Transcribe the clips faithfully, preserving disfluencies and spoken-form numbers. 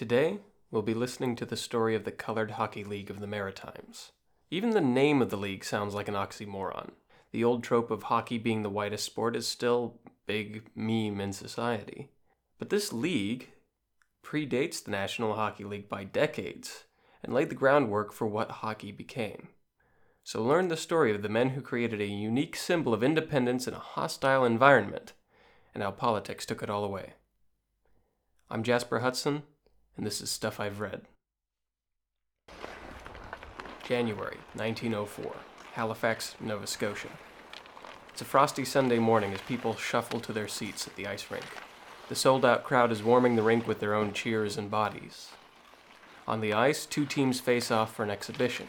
Today, we'll be listening to the story of the Colored Hockey League of the Maritimes. Even the name of the league sounds like an oxymoron. The old trope of hockey being the whitest sport is still a big meme in society. But this league predates the National Hockey League by decades and laid the groundwork for what hockey became. So learn the story of the men who created a unique symbol of independence in a hostile environment, and how politics took it all away. I'm Jasper Hudson, and this is Stuff I've Read. January nineteen oh four, Halifax, Nova Scotia. It's a frosty Sunday morning as people shuffle to their seats at the ice rink. The sold-out crowd is warming the rink with their own cheers and bodies. On the ice, two teams face off for an exhibition.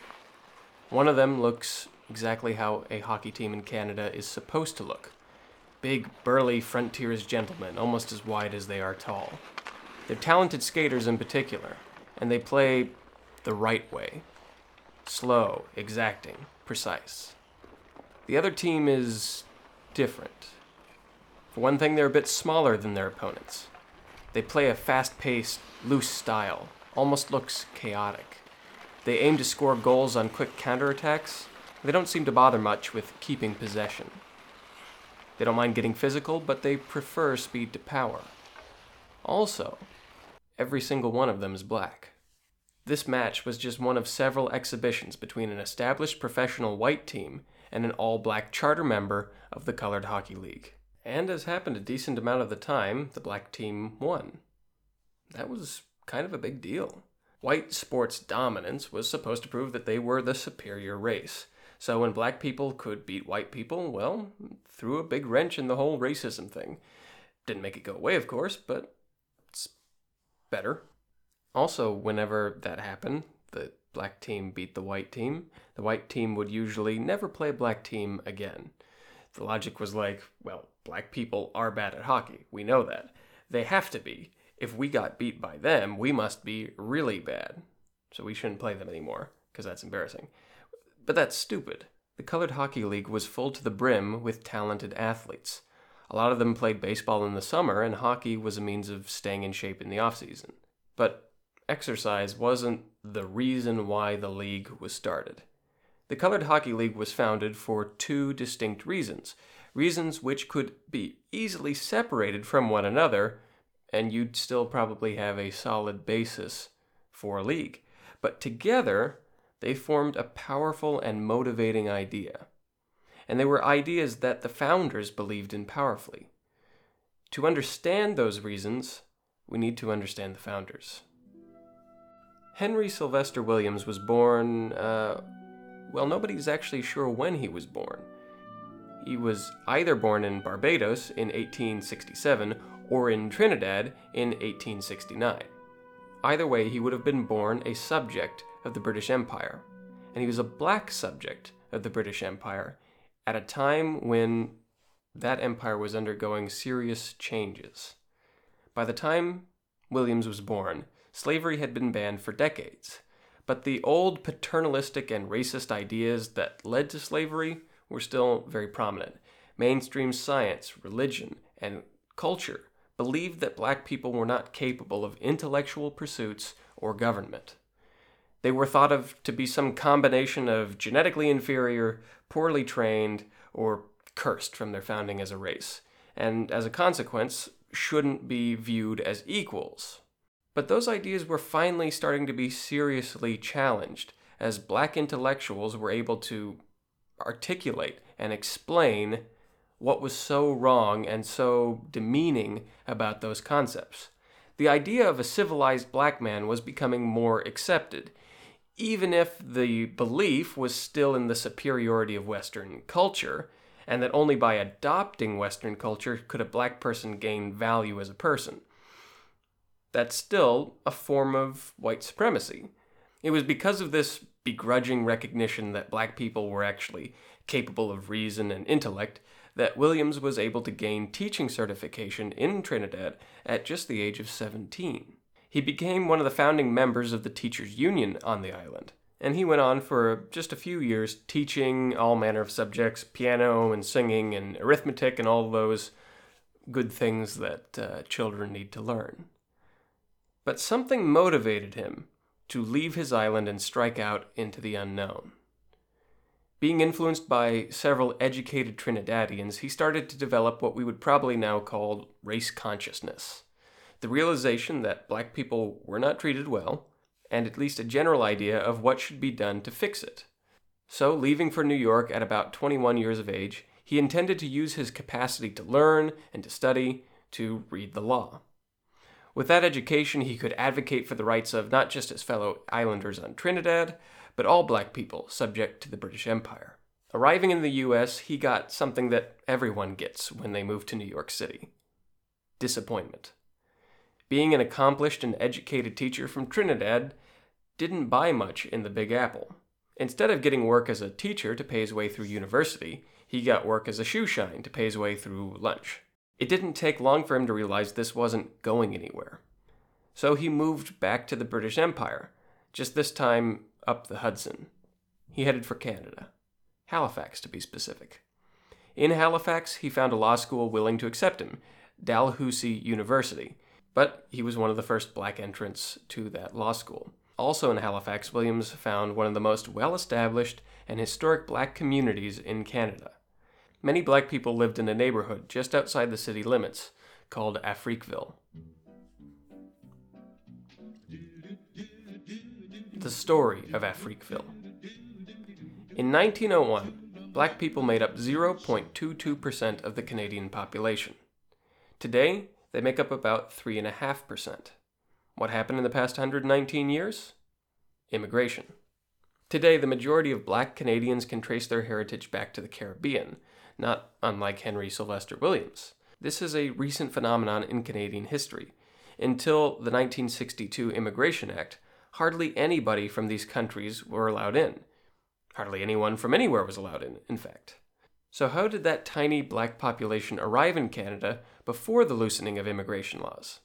One of them looks exactly how a hockey team in Canada is supposed to look. Big, burly, frontiers gentlemen, almost as wide as they are tall. They're talented skaters in particular, and they play the right way. Slow, exacting, precise. The other team is different. For one thing, they're a bit smaller than their opponents. They play a fast-paced, loose style, almost looks chaotic. They aim to score goals on quick counterattacks. They don't seem to bother much with keeping possession. They don't mind getting physical, but they prefer speed to power. Also, every single one of them is black. This match was just one of several exhibitions between an established professional white team and an all-black charter member of the Colored Hockey League. And as happened a decent amount of the time, the black team won. That was kind of a big deal. White sports dominance was supposed to prove that they were the superior race. So when black people could beat white people, well, threw a big wrench in the whole racism thing. Didn't make it go away, of course, but it's better. Also, whenever that happened, the black team beat the white team, the white team would usually never play black team again. The logic was like, well, black people are bad at hockey. We know that. They have to be. If we got beat by them, we must be really bad. So we shouldn't play them anymore, because that's embarrassing. But that's stupid. The Colored Hockey League was full to the brim with talented athletes. A lot of them played baseball in the summer, and hockey was a means of staying in shape in the off-season. But exercise wasn't the reason why the league was started. The Colored Hockey League was founded for two distinct reasons, reasons which could be easily separated from one another, and you'd still probably have a solid basis for a league. But together, they formed a powerful and motivating idea. And they were ideas that the founders believed in powerfully. To understand those reasons, we need to understand the founders. Henry Sylvester Williams was born, uh, well, nobody's actually sure when he was born. He was either born in Barbados in eighteen sixty-seven or in Trinidad in eighteen sixty-nine. Either way, he would have been born a subject of the British Empire, and he was a black subject of the British Empire at a time when that empire was undergoing serious changes. By the time Williams was born, slavery had been banned for decades, but the old paternalistic and racist ideas that led to slavery were still very prominent. Mainstream science, religion, and culture believed that black people were not capable of intellectual pursuits or government. They were thought of to be some combination of genetically inferior, poorly trained, or cursed from their founding as a race, and as a consequence, shouldn't be viewed as equals. But those ideas were finally starting to be seriously challenged, as black intellectuals were able to articulate and explain what was so wrong and so demeaning about those concepts. The idea of a civilized black man was becoming more accepted, even if the belief was still in the superiority of Western culture, and that only by adopting Western culture could a black person gain value as a person. That's still a form of white supremacy. It was because of this begrudging recognition that black people were actually capable of reason and intellect that Williams was able to gain teaching certification in Trinidad at just the age of seventeen. He became one of the founding members of the teachers' union on the island, and he went on for just a few years teaching all manner of subjects, piano and singing and arithmetic and all those good things that uh, children need to learn. But something motivated him to leave his island and strike out into the unknown. Being influenced by several educated Trinidadians, he started to develop what we would probably now call race consciousness. The realization that black people were not treated well, and at least a general idea of what should be done to fix it. So, leaving for New York at about twenty-one years of age, he intended to use his capacity to learn and to study, to read the law. With that education, he could advocate for the rights of not just his fellow islanders on Trinidad, but all black people subject to the British Empire. Arriving in the U S, he got something that everyone gets when they move to New York City. Disappointment. Being an accomplished and educated teacher from Trinidad didn't buy much in the Big Apple. Instead of getting work as a teacher to pay his way through university, he got work as a shoe shine to pay his way through lunch. It didn't take long for him to realize this wasn't going anywhere. So he moved back to the British Empire, just this time up the Hudson. He headed for Canada. Halifax, to be specific. In Halifax, he found a law school willing to accept him, Dalhousie University, but he was one of the first black entrants to that law school. Also in Halifax, Williams found one of the most well-established and historic black communities in Canada. Many black people lived in a neighborhood just outside the city limits, called Africville. The story of Africville. In nineteen oh one, black people made up zero point two two percent of the Canadian population. Today, they make up about three point five percent. What happened in the past one hundred nineteen years? Immigration. Today, the majority of black Canadians can trace their heritage back to the Caribbean, not unlike Henry Sylvester Williams. This is a recent phenomenon in Canadian history. Until the nineteen sixty-two Immigration Act, hardly anybody from these countries were allowed in. Hardly anyone from anywhere was allowed in, in fact. So how did that tiny black population arrive in Canada before the loosening of immigration laws?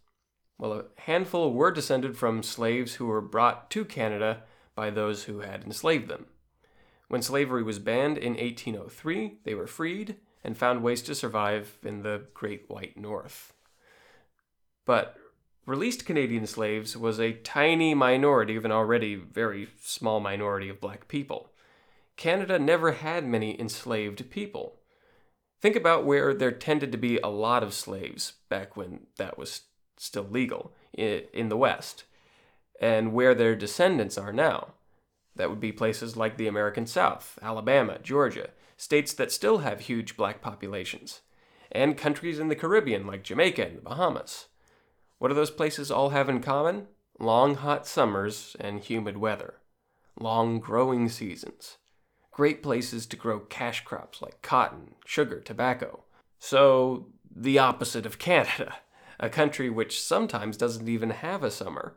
Well, a handful were descended from slaves who were brought to Canada by those who had enslaved them. When slavery was banned in eighteen oh three, they were freed and found ways to survive in the Great White North. But released Canadian slaves was a tiny minority of an already very small minority of black people. Canada never had many enslaved people. Think about where there tended to be a lot of slaves back when that was still legal, in the West, and where their descendants are now. That would be places like the American South, Alabama, Georgia, states that still have huge black populations, and countries in the Caribbean like Jamaica and the Bahamas. What do those places all have in common? Long hot summers and humid weather. Long growing seasons. Great places to grow cash crops like cotton, sugar, tobacco. So, the opposite of Canada, a country which sometimes doesn't even have a summer.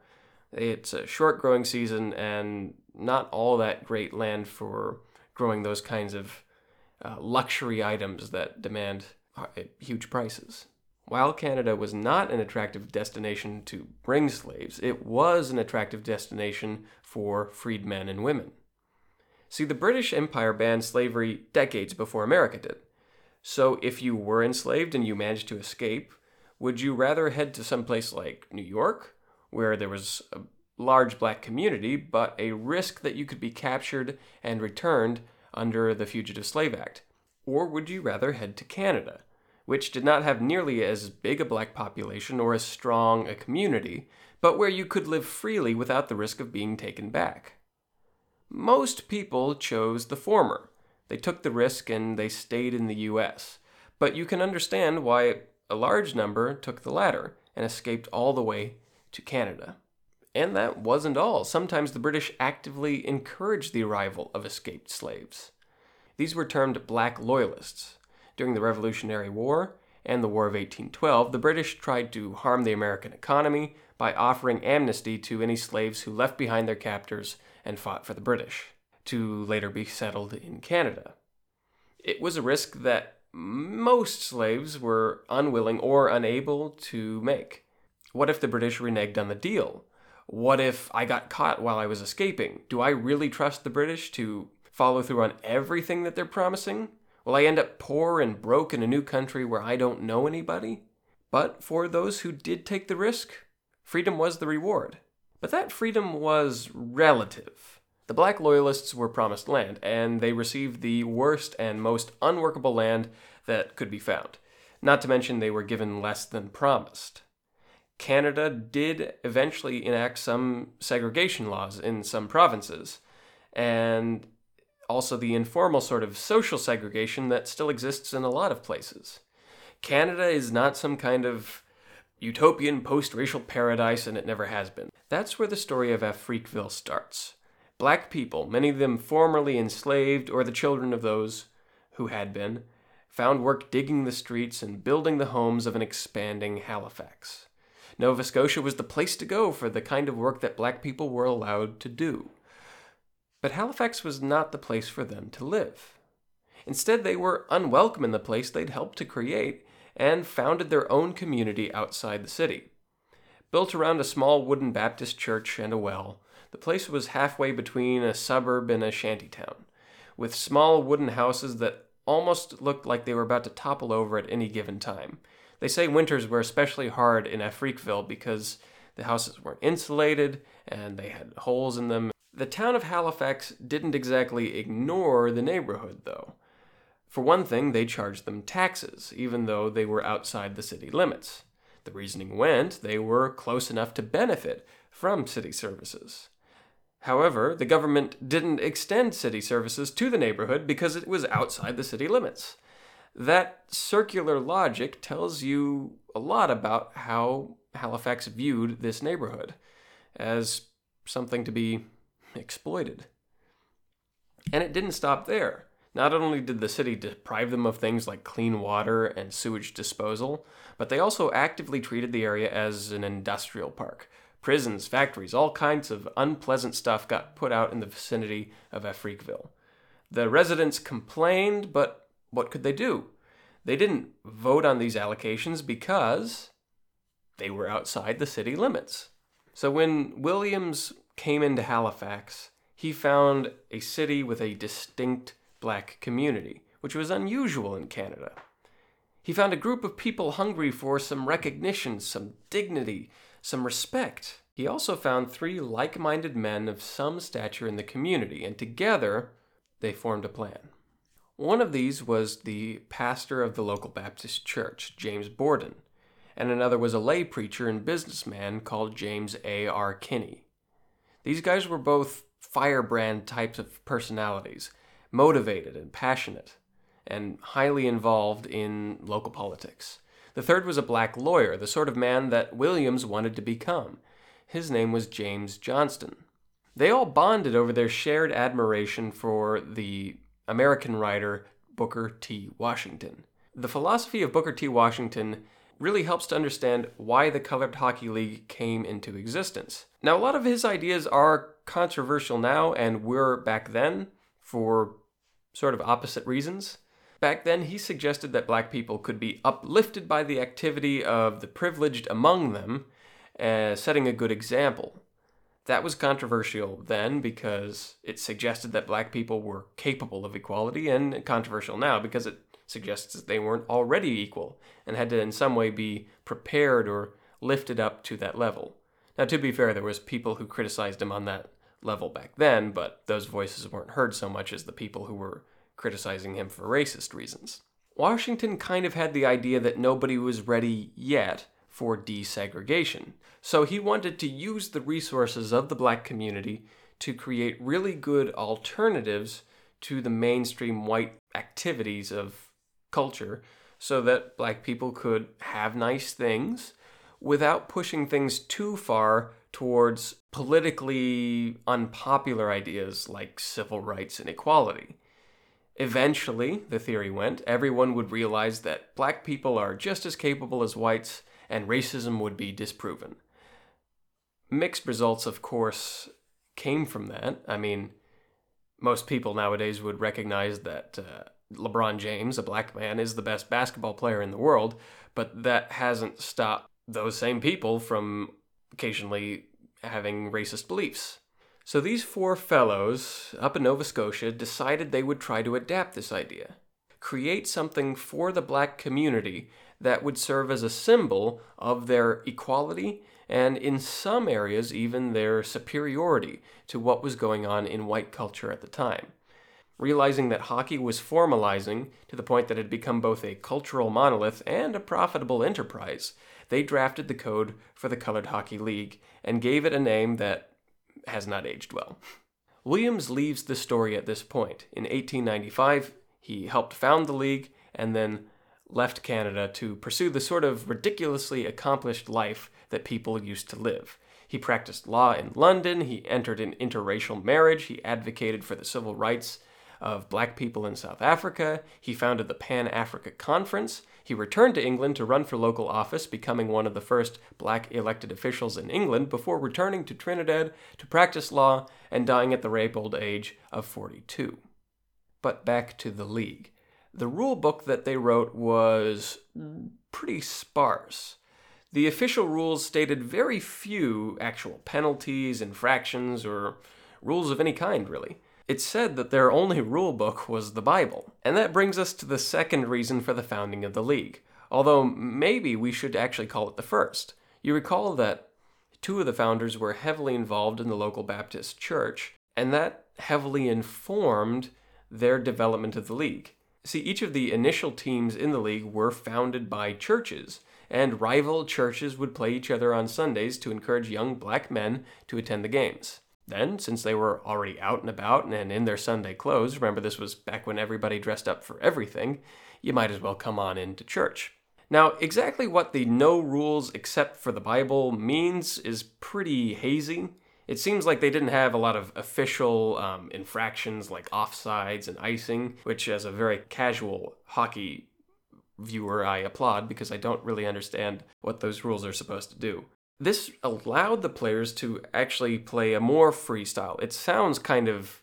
It's a short growing season and not all that great land for growing those kinds of uh, luxury items that demand huge prices. While Canada was not an attractive destination to bring slaves, it was an attractive destination for freedmen and women. See, the British Empire banned slavery decades before America did. So if you were enslaved and you managed to escape, would you rather head to some place like New York, where there was a large black community, but a risk that you could be captured and returned under the Fugitive Slave Act? Or would you rather head to Canada, which did not have nearly as big a black population or as strong a community, but where you could live freely without the risk of being taken back? Most people chose the former. They took the risk and they stayed in the U S, but you can understand why a large number took the latter and escaped all the way to Canada. And that wasn't all. Sometimes the British actively encouraged the arrival of escaped slaves. These were termed black loyalists. During the Revolutionary War and the War of eighteen twelve, the British tried to harm the American economy by offering amnesty to any slaves who left behind their captors and fought for the British, to later be settled in Canada. It was a risk that most slaves were unwilling or unable to make. What if the British reneged on the deal? What if I got caught while I was escaping? Do I really trust the British to follow through on everything that they're promising? Will I end up poor and broke in a new country where I don't know anybody? But for those who did take the risk, Freedom was the reward. But that freedom was relative. The black loyalists were promised land, and they received the worst and most unworkable land that could be found. Not to mention they were given less than promised. Canada did eventually enact some segregation laws in some provinces, and also the informal sort of social segregation that still exists in a lot of places. Canada is not some kind of utopian post-racial paradise, and it never has been. That's where the story of Africville starts. Black people, many of them formerly enslaved or the children of those who had been, found work digging the streets and building the homes of an expanding Halifax. Nova Scotia was the place to go for the kind of work that black people were allowed to do. But Halifax was not the place for them to live. Instead, they were unwelcome in the place they'd helped to create, and founded their own community outside the city. Built around a small wooden Baptist church and a well, the place was halfway between a suburb and a shantytown, with small wooden houses that almost looked like they were about to topple over at any given time. They say winters were especially hard in Africville because the houses weren't insulated and they had holes in them. The town of Halifax didn't exactly ignore the neighborhood, though. For one thing, they charged them taxes, even though they were outside the city limits. The reasoning went, they were close enough to benefit from city services. However, the government didn't extend city services to the neighborhood because it was outside the city limits. That circular logic tells you a lot about how Halifax viewed this neighborhood as something to be exploited. And it didn't stop there. Not only did the city deprive them of things like clean water and sewage disposal, but they also actively treated the area as an industrial park. Prisons, factories, all kinds of unpleasant stuff got put out in the vicinity of Africville. The residents complained, but what could they do? They didn't vote on these allocations because they were outside the city limits. So when Williams came into Halifax, he found a city with a distinct black community, which was unusual in Canada. He found a group of people hungry for some recognition, some dignity, some respect. He also found three like-minded men of some stature in the community, and together they formed a plan. One of these was the pastor of the local Baptist church, James Borden, and another was a lay preacher and businessman called James A R Kinney. These guys were both firebrand types of personalities, motivated and passionate, and highly involved in local politics. The third was a black lawyer, the sort of man that Williams wanted to become. His name was James Johnston. They all bonded over their shared admiration for the American writer Booker T. Washington. The philosophy of Booker T. Washington really helps to understand why the Colored Hockey League came into existence. Now, a lot of his ideas are controversial now and were back then, for sort of opposite reasons. Back then, he suggested that black people could be uplifted by the activity of the privileged among them, uh, setting a good example. That was controversial then because it suggested that black people were capable of equality, and controversial now because it suggests that they weren't already equal and had to in some way be prepared or lifted up to that level. Now, to be fair, there was people who criticized him on that level back then, but those voices weren't heard so much as the people who were criticizing him for racist reasons. Washington kind of had the idea that nobody was ready yet for desegregation, so he wanted to use the resources of the black community to create really good alternatives to the mainstream white activities of culture so that black people could have nice things without pushing things too far towards politically unpopular ideas like civil rights and equality. Eventually, the theory went, everyone would realize that black people are just as capable as whites, and racism would be disproven. Mixed results, of course, came from that. I mean, most people nowadays would recognize that uh, LeBron James, a black man, is the best basketball player in the world, but that hasn't stopped those same people from occasionally having racist beliefs. So these four fellows up in Nova Scotia decided they would try to adapt this idea, create something for the black community that would serve as a symbol of their equality and in some areas even their superiority to what was going on in white culture at the time. Realizing that hockey was formalizing to the point that it had become both a cultural monolith and a profitable enterprise, they drafted the code for the Colored Hockey League and gave it a name that has not aged well. Williams leaves the story at this point. In eighteen ninety-five, he helped found the league and then left Canada to pursue the sort of ridiculously accomplished life that people used to live. He practiced law in London, he entered an interracial marriage, he advocated for the civil rights of black people in South Africa, he founded the Pan-African Conference, he returned to England to run for local office, becoming one of the first black elected officials in England before returning to Trinidad to practice law and dying at the ripe old age of forty-two. But back to the league. The rule book that they wrote was pretty sparse. The official rules stated very few actual penalties, infractions, or rules of any kind, really. It said that their only rule book was the Bible. And that brings us to the second reason for the founding of the league, although maybe we should actually call it the first. You recall that two of the founders were heavily involved in the local Baptist church, and that heavily informed their development of the league. See, each of the initial teams in the league were founded by churches, and rival churches would play each other on Sundays to encourage young black men to attend the games. Then, since they were already out and about and in their Sunday clothes, remember this was back when everybody dressed up for everything, you might as well come on into church. Now, exactly what the no rules except for the Bible means is pretty hazy. It seems like they didn't have a lot of official um, infractions like offsides and icing, which as a very casual hockey viewer I applaud because I don't really understand what those rules are supposed to do. This allowed the players to actually play a more freestyle. It sounds kind of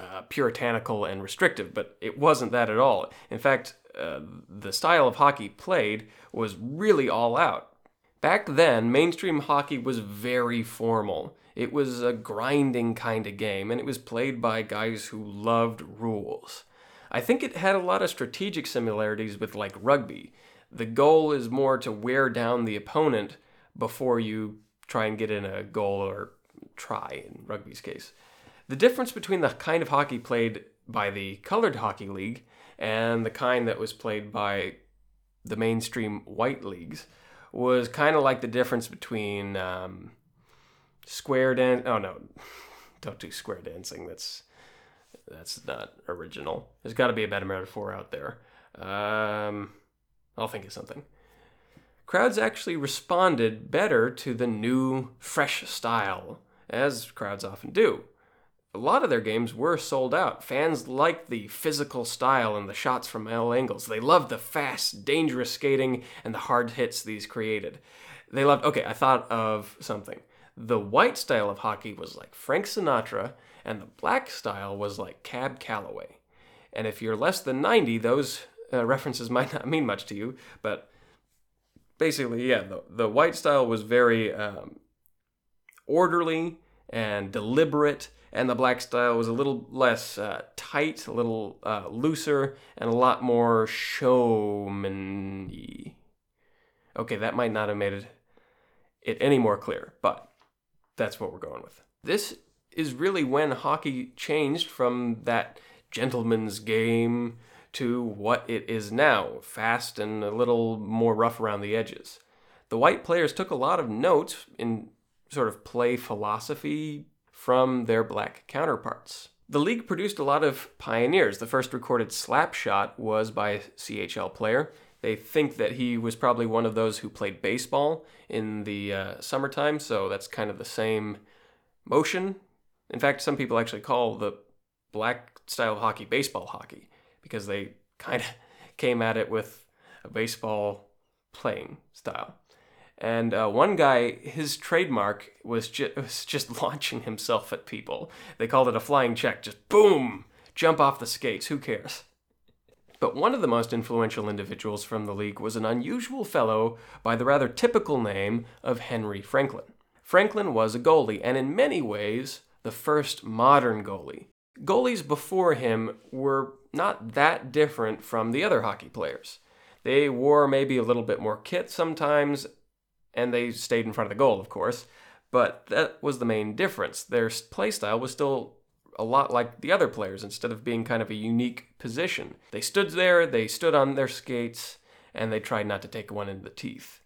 uh, puritanical and restrictive, but it wasn't that at all. In fact, uh, the style of hockey played was really all out. Back then, mainstream hockey was very formal. It was a grinding kind of game, and it was played by guys who loved rules. I think it had a lot of strategic similarities with, like, rugby. The goal is more to wear down the opponent before you try and get in a goal, or try in rugby's case. The difference between the kind of hockey played by the Colored Hockey League and the kind that was played by the mainstream white leagues was kind of like the difference between um, square dance. Oh no, don't do square dancing. That's that's not original. There's got to be a better metaphor out there. Um, I'll think of something. Crowds actually responded better to the new, fresh style, as crowds often do. A lot of their games were sold out. Fans liked the physical style and the shots from all angles. They loved the fast, dangerous skating and the hard hits these created. They loved, okay, I thought of something. The white style of hockey was like Frank Sinatra, and the black style was like Cab Calloway. And if you're less than ninety, those uh, references might not mean much to you, but basically, yeah, the, the white style was very um, orderly and deliberate, and the black style was a little less uh, tight, a little uh, looser, and a lot more showman-y. Okay, that might not have made it any more clear, but that's what we're going with. This is really when hockey changed from that gentleman's game to what it is now, fast and a little more rough around the edges. The white players took a lot of notes in sort of play philosophy from their black counterparts. The league produced a lot of pioneers. The first recorded slap shot was by a C H L player. They think that he was probably one of those who played baseball in the uh, summertime, so that's kind of the same motion. In fact, some people actually call the black style of hockey baseball hockey, because they kind of came at it with a baseball playing style. And uh, one guy, his trademark was, ju- was just launching himself at people. They called it a flying check, just boom, jump off the skates, who cares? But one of the most influential individuals from the league was an unusual fellow by the rather typical name of Henry Franklin. Franklin was a goalie, and in many ways, the first modern goalie. Goalies before him were not that different from the other hockey players. They wore maybe a little bit more kit sometimes, and they stayed in front of the goal, of course. But that was the main difference. Their play style was still a lot like the other players, instead of being kind of a unique position. They stood there, they stood on their skates, and they tried not to take one into the teeth.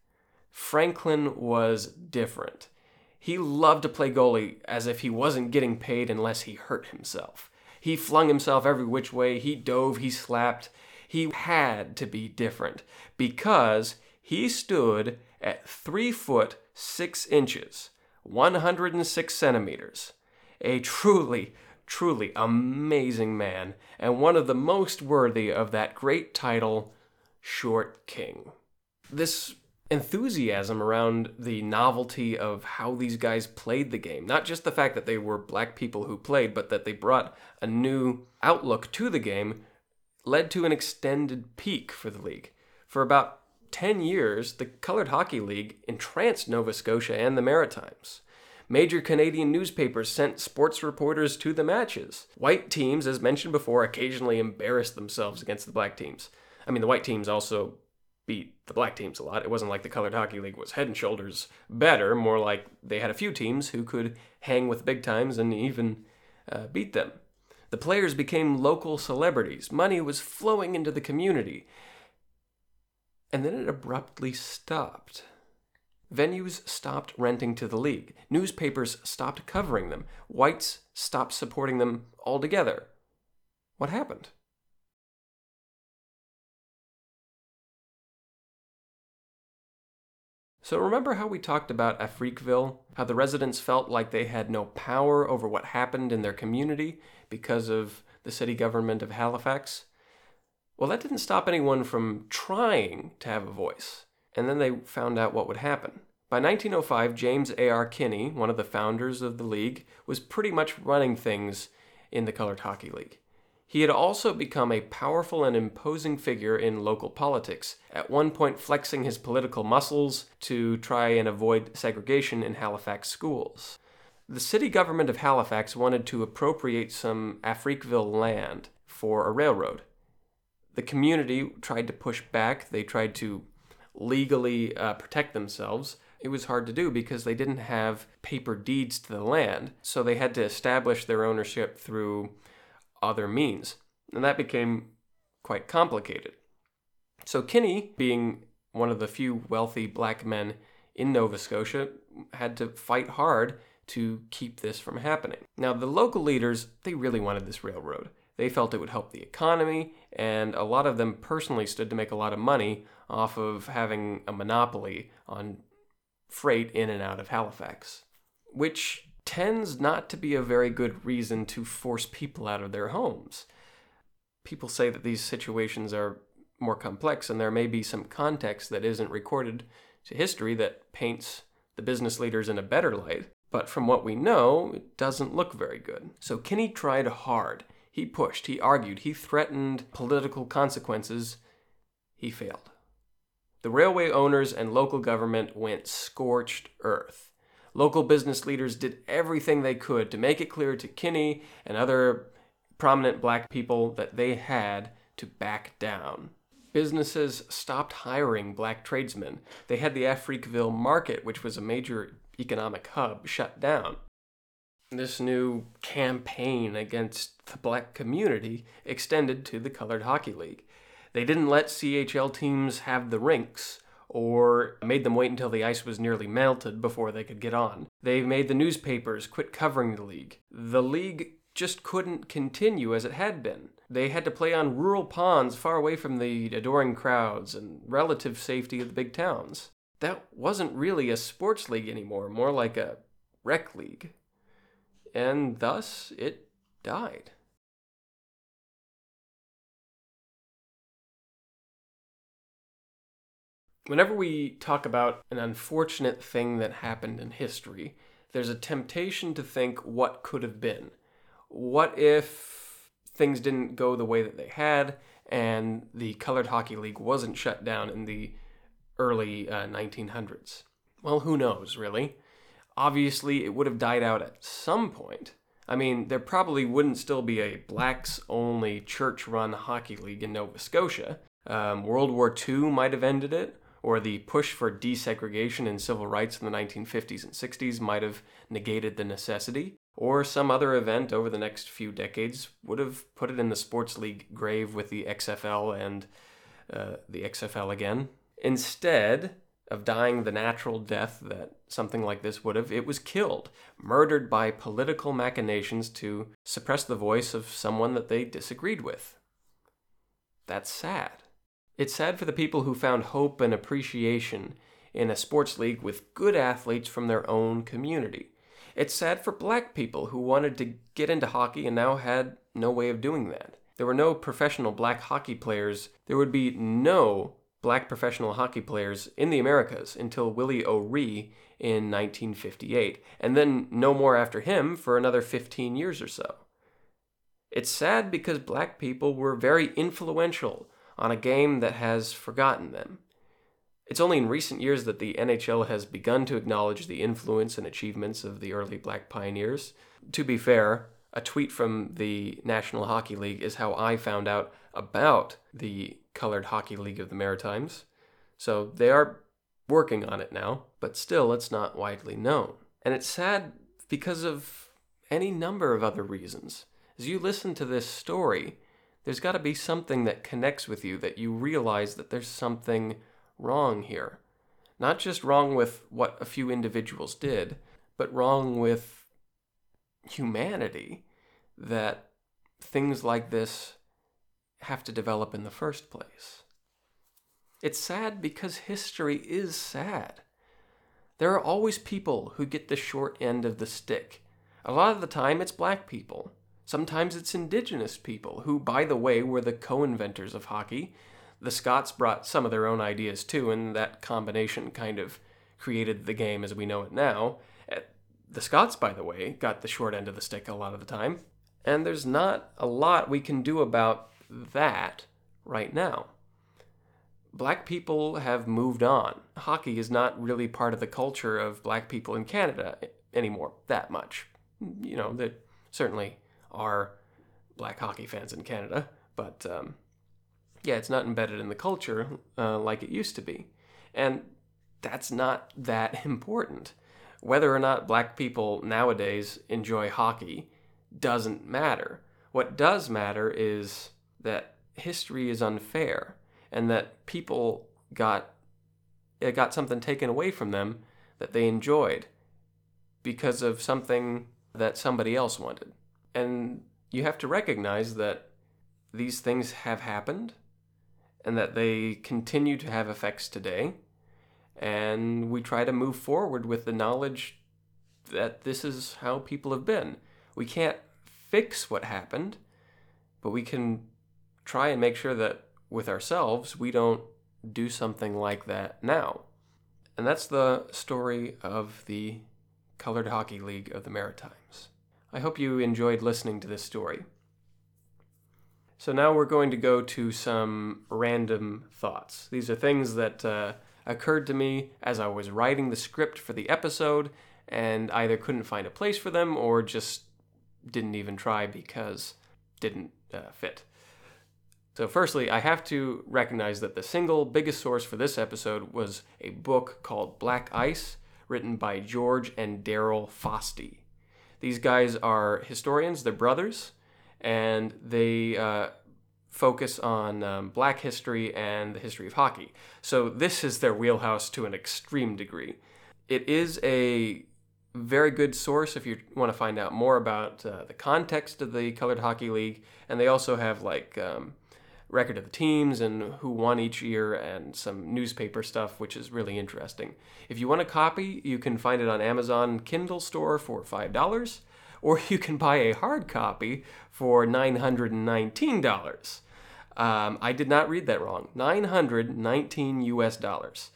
Franklin was different. He loved to play goalie as if he wasn't getting paid unless he hurt himself. He flung himself every which way, he dove, he slapped. He had to be different because he stood at three foot six inches, one hundred six centimeters. A truly, truly amazing man, and one of the most worthy of that great title, Short King. This enthusiasm around the novelty of how these guys played the game, not just the fact that they were black people who played, but that they brought a new outlook to the game, led to an extended peak for the league. For about ten years, the Colored Hockey League entranced Nova Scotia and the Maritimes. Major Canadian newspapers sent sports reporters to the matches. White teams, as mentioned before, occasionally embarrassed themselves against the black teams. I mean, the white teams also beat the black teams a lot. It wasn't like the Colored Hockey League was head and shoulders better, more like they had a few teams who could hang with big times and even uh, beat them. The players became local celebrities. Money was flowing into the community. And then it abruptly stopped. Venues stopped renting to the league. Newspapers stopped covering them. Whites stopped supporting them altogether. What happened? So remember how we talked about Africville? How the residents felt like they had no power over what happened in their community because of the city government of Halifax? Well, that didn't stop anyone from trying to have a voice. And then they found out what would happen. By nineteen oh five, James A R Kinney, one of the founders of the league, was pretty much running things in the Colored Hockey League. He had also become a powerful and imposing figure in local politics, at one point flexing his political muscles to try and avoid segregation in Halifax schools. The city government of Halifax wanted to appropriate some Africville land for a railroad. The community tried to push back. They tried to legally uh, protect themselves. It was hard to do because they didn't have paper deeds to the land, so they had to establish their ownership through other means, and that became quite complicated. So Kinney, being one of the few wealthy black men in Nova Scotia, had to fight hard to keep this from happening. Now, the local leaders, they really wanted this railroad. They felt it would help the economy, and a lot of them personally stood to make a lot of money off of having a monopoly on freight in and out of Halifax, which tends not to be a very good reason to force people out of their homes. People say that these situations are more complex, and there may be some context that isn't recorded to history that paints the business leaders in a better light, but from what we know, it doesn't look very good. So Kinney tried hard. He pushed, he argued, he threatened political consequences. He failed. The railway owners and local government went scorched earth. Local business leaders did everything they could to make it clear to Kinney and other prominent black people that they had to back down. Businesses stopped hiring black tradesmen. They had the Africville market, which was a major economic hub, shut down. This new campaign against the black community extended to the Colored Hockey League. They didn't let C H L teams have the rinks or made them wait until the ice was nearly melted before they could get on. They made the newspapers quit covering the league. The league just couldn't continue as it had been. They had to play on rural ponds far away from the adoring crowds and relative safety of the big towns. That wasn't really a sports league anymore, more like a rec league. And thus, it died. Whenever we talk about an unfortunate thing that happened in history, there's a temptation to think what could have been. What if things didn't go the way that they had, and the Colored Hockey League wasn't shut down in the early uh, nineteen hundreds? Well, who knows, really? Obviously, it would have died out at some point. I mean, there probably wouldn't still be a blacks-only church-run hockey league in Nova Scotia. Um, World War Two might have ended it, or the push for desegregation and civil rights in the nineteen fifties and sixties might have negated the necessity, or some other event over the next few decades would have put it in the sports league grave with the X F L and uh, the X F L again. Instead of dying the natural death that something like this would have, it was killed, murdered by political machinations to suppress the voice of someone that they disagreed with. That's sad. It's sad for the people who found hope and appreciation in a sports league with good athletes from their own community. It's sad for black people who wanted to get into hockey and now had no way of doing that. There were no professional black hockey players. There would be no black professional hockey players in the Americas until Willie O'Ree in nineteen fifty-eight, and then no more after him for another fifteen years or so. It's sad because black people were very influential on a game that has forgotten them. It's only in recent years that the N H L has begun to acknowledge the influence and achievements of the early black pioneers. To be fair, a tweet from the National Hockey League is how I found out about the Colored Hockey League of the Maritimes, so they are working on it now, but still it's not widely known. And it's sad because of any number of other reasons. As you listen to this story, there's got to be something that connects with you, that you realize that there's something wrong here. Not just wrong with what a few individuals did, but wrong with humanity, that things like this have to develop in the first place. It's sad because history is sad. There are always people who get the short end of the stick. A lot of the time it's black people. Sometimes it's indigenous people who, by the way, were the co-inventors of hockey. The Scots brought some of their own ideas too, and that combination kind of created the game as we know it now. The Scots, by the way, got the short end of the stick a lot of the time. And there's not a lot we can do about that right now. Black people have moved on. Hockey is not really part of the culture of black people in Canada anymore that much. You know, there certainly are black hockey fans in Canada, but um, yeah, it's not embedded in the culture uh, like it used to be. And that's not that important. Whether or not black people nowadays enjoy hockey doesn't matter. What does matter is that history is unfair, and that people got it got something taken away from them that they enjoyed because of something that somebody else wanted. And you have to recognize that these things have happened, and that they continue to have effects today, and we try to move forward with the knowledge that this is how people have been. We can't fix what happened, but we can try and make sure that with ourselves we don't do something like that now. And that's the story of the Colored Hockey League of the Maritimes. I hope you enjoyed listening to this story. So now we're going to go to some random thoughts. These are things that uh, occurred to me as I was writing the script for the episode, and either couldn't find a place for them or just didn't even try because didn't uh, fit. So firstly, I have to recognize that the single biggest source for this episode was a book called Black Ice, written by George and Darryl Foster. These guys are historians, they're brothers, and they uh, focus on um, black history and the history of hockey. So this is their wheelhouse to an extreme degree. It is a very good source if you want to find out more about uh, the context of the Colored Hockey League, and they also have like um, record of the teams and who won each year and some newspaper stuff, which is really interesting. If you want a copy, you can find it on Amazon Kindle store for five dollars, or you can buy a hard copy for nine hundred nineteen dollars. Um, I did not read that wrong. nine hundred nineteen U S dollars.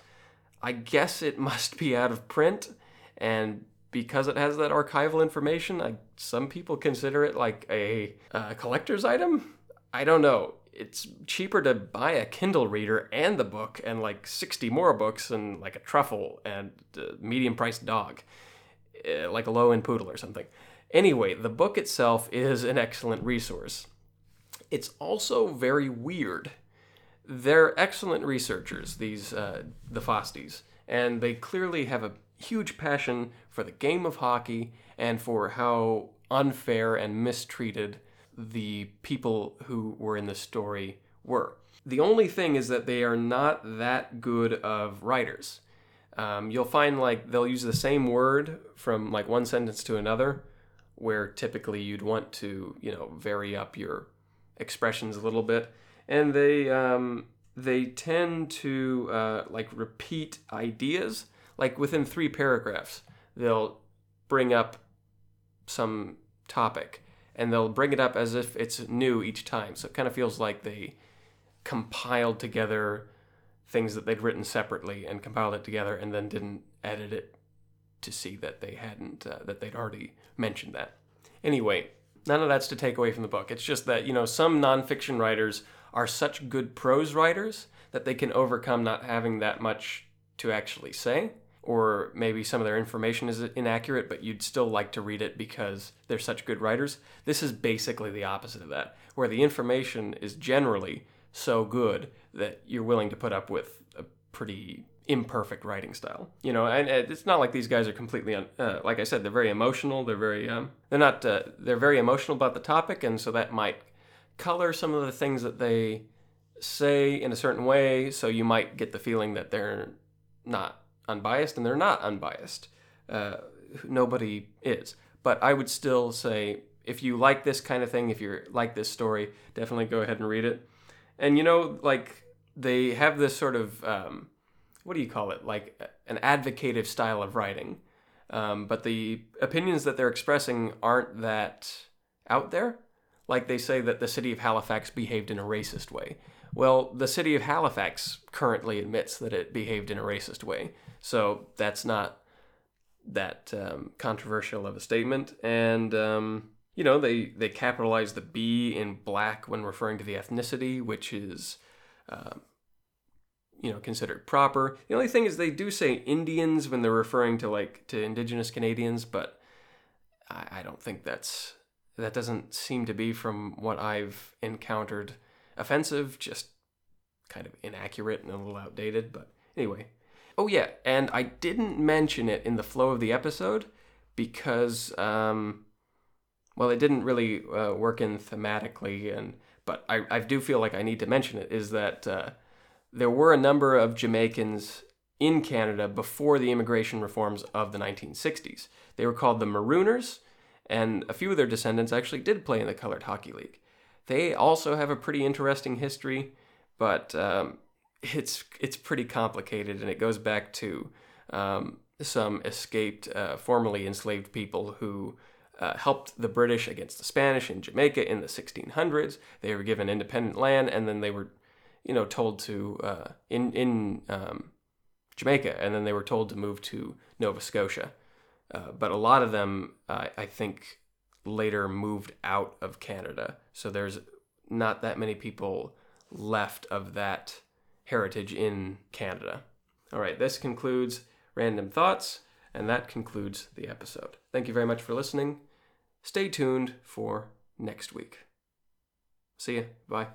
I guess it must be out of print, and because it has that archival information, I, some people consider it like a, a collector's item? I don't know. It's cheaper to buy a Kindle reader and the book and like sixty more books and like a truffle and a medium-priced dog, like a low-end poodle or something. Anyway, the book itself is an excellent resource. It's also very weird. they're excellent researchers, these uh, the Fosties, and they clearly have a huge passion for the game of hockey and for how unfair and mistreated the people who were in the story were. The only thing is that they are not that good of writers. Um, you'll find like they'll use the same word from like one sentence to another, where typically you'd want to, you know, vary up your expressions a little bit. And they um, they tend to uh, like repeat ideas. Like within three paragraphs, they'll bring up some topic, and they'll bring it up as if it's new each time. So it kind of feels like they compiled together things that they'd written separately and compiled it together, and then didn't edit it to see that they hadn't uh, that they'd already mentioned that. Anyway, none of that's to take away from the book. It's just that, you know, some nonfiction writers are such good prose writers that they can overcome not having that much to actually say, or maybe some of their information is inaccurate, but you'd still like to read it because they're such good writers. This is basically the opposite of that, where the information is generally so good that you're willing to put up with a pretty imperfect writing style. You know, and it's not like these guys are completely, un- uh, like I said, they're very emotional. They're very, um, they're not, uh, they're very emotional about the topic, and so that might color some of the things that they say in a certain way, so you might get the feeling that they're not unbiased, and they're not unbiased. Uh, nobody is. But I would still say, if you like this kind of thing, if you like this story, definitely go ahead and read it. And, you know, like, they have this sort of, um, what do you call it? Like, an advocative style of writing. Um, but the opinions that they're expressing aren't that out there. Like, they say that the city of Halifax behaved in a racist way. Well, the city of Halifax currently admits that it behaved in a racist way, so that's not that um, controversial of a statement. And, um, you know, they, they capitalize the B in black when referring to the ethnicity, which is, um, you know, considered proper. The only thing is they do say Indians when they're referring to, like, to Indigenous Canadians, but I, I don't think that's, that doesn't seem to be, from what I've encountered, offensive, just kind of inaccurate and a little outdated. But anyway, oh yeah, and I didn't mention it in the flow of the episode because, um, well, it didn't really uh, work in thematically, and but I, I do feel like I need to mention it, is that uh, there were a number of Jamaicans in Canada before the immigration reforms of the nineteen sixties. They were called the Marooners, and a few of their descendants actually did play in the Colored Hockey League. They also have a pretty interesting history, but um, it's it's pretty complicated, and it goes back to um, some escaped, uh, formerly enslaved people who uh, helped the British against the Spanish in Jamaica in the sixteen hundreds. They were given independent land, and then they were, you know, told to uh, in in um, Jamaica, and then they were told to move to Nova Scotia. Uh, but a lot of them, uh, I think, later moved out of Canada, so there's not that many people left of that heritage in Canada. All right, this concludes Random Thoughts, and that concludes the episode. Thank you very much for listening. Stay tuned for next week. See ya. Bye.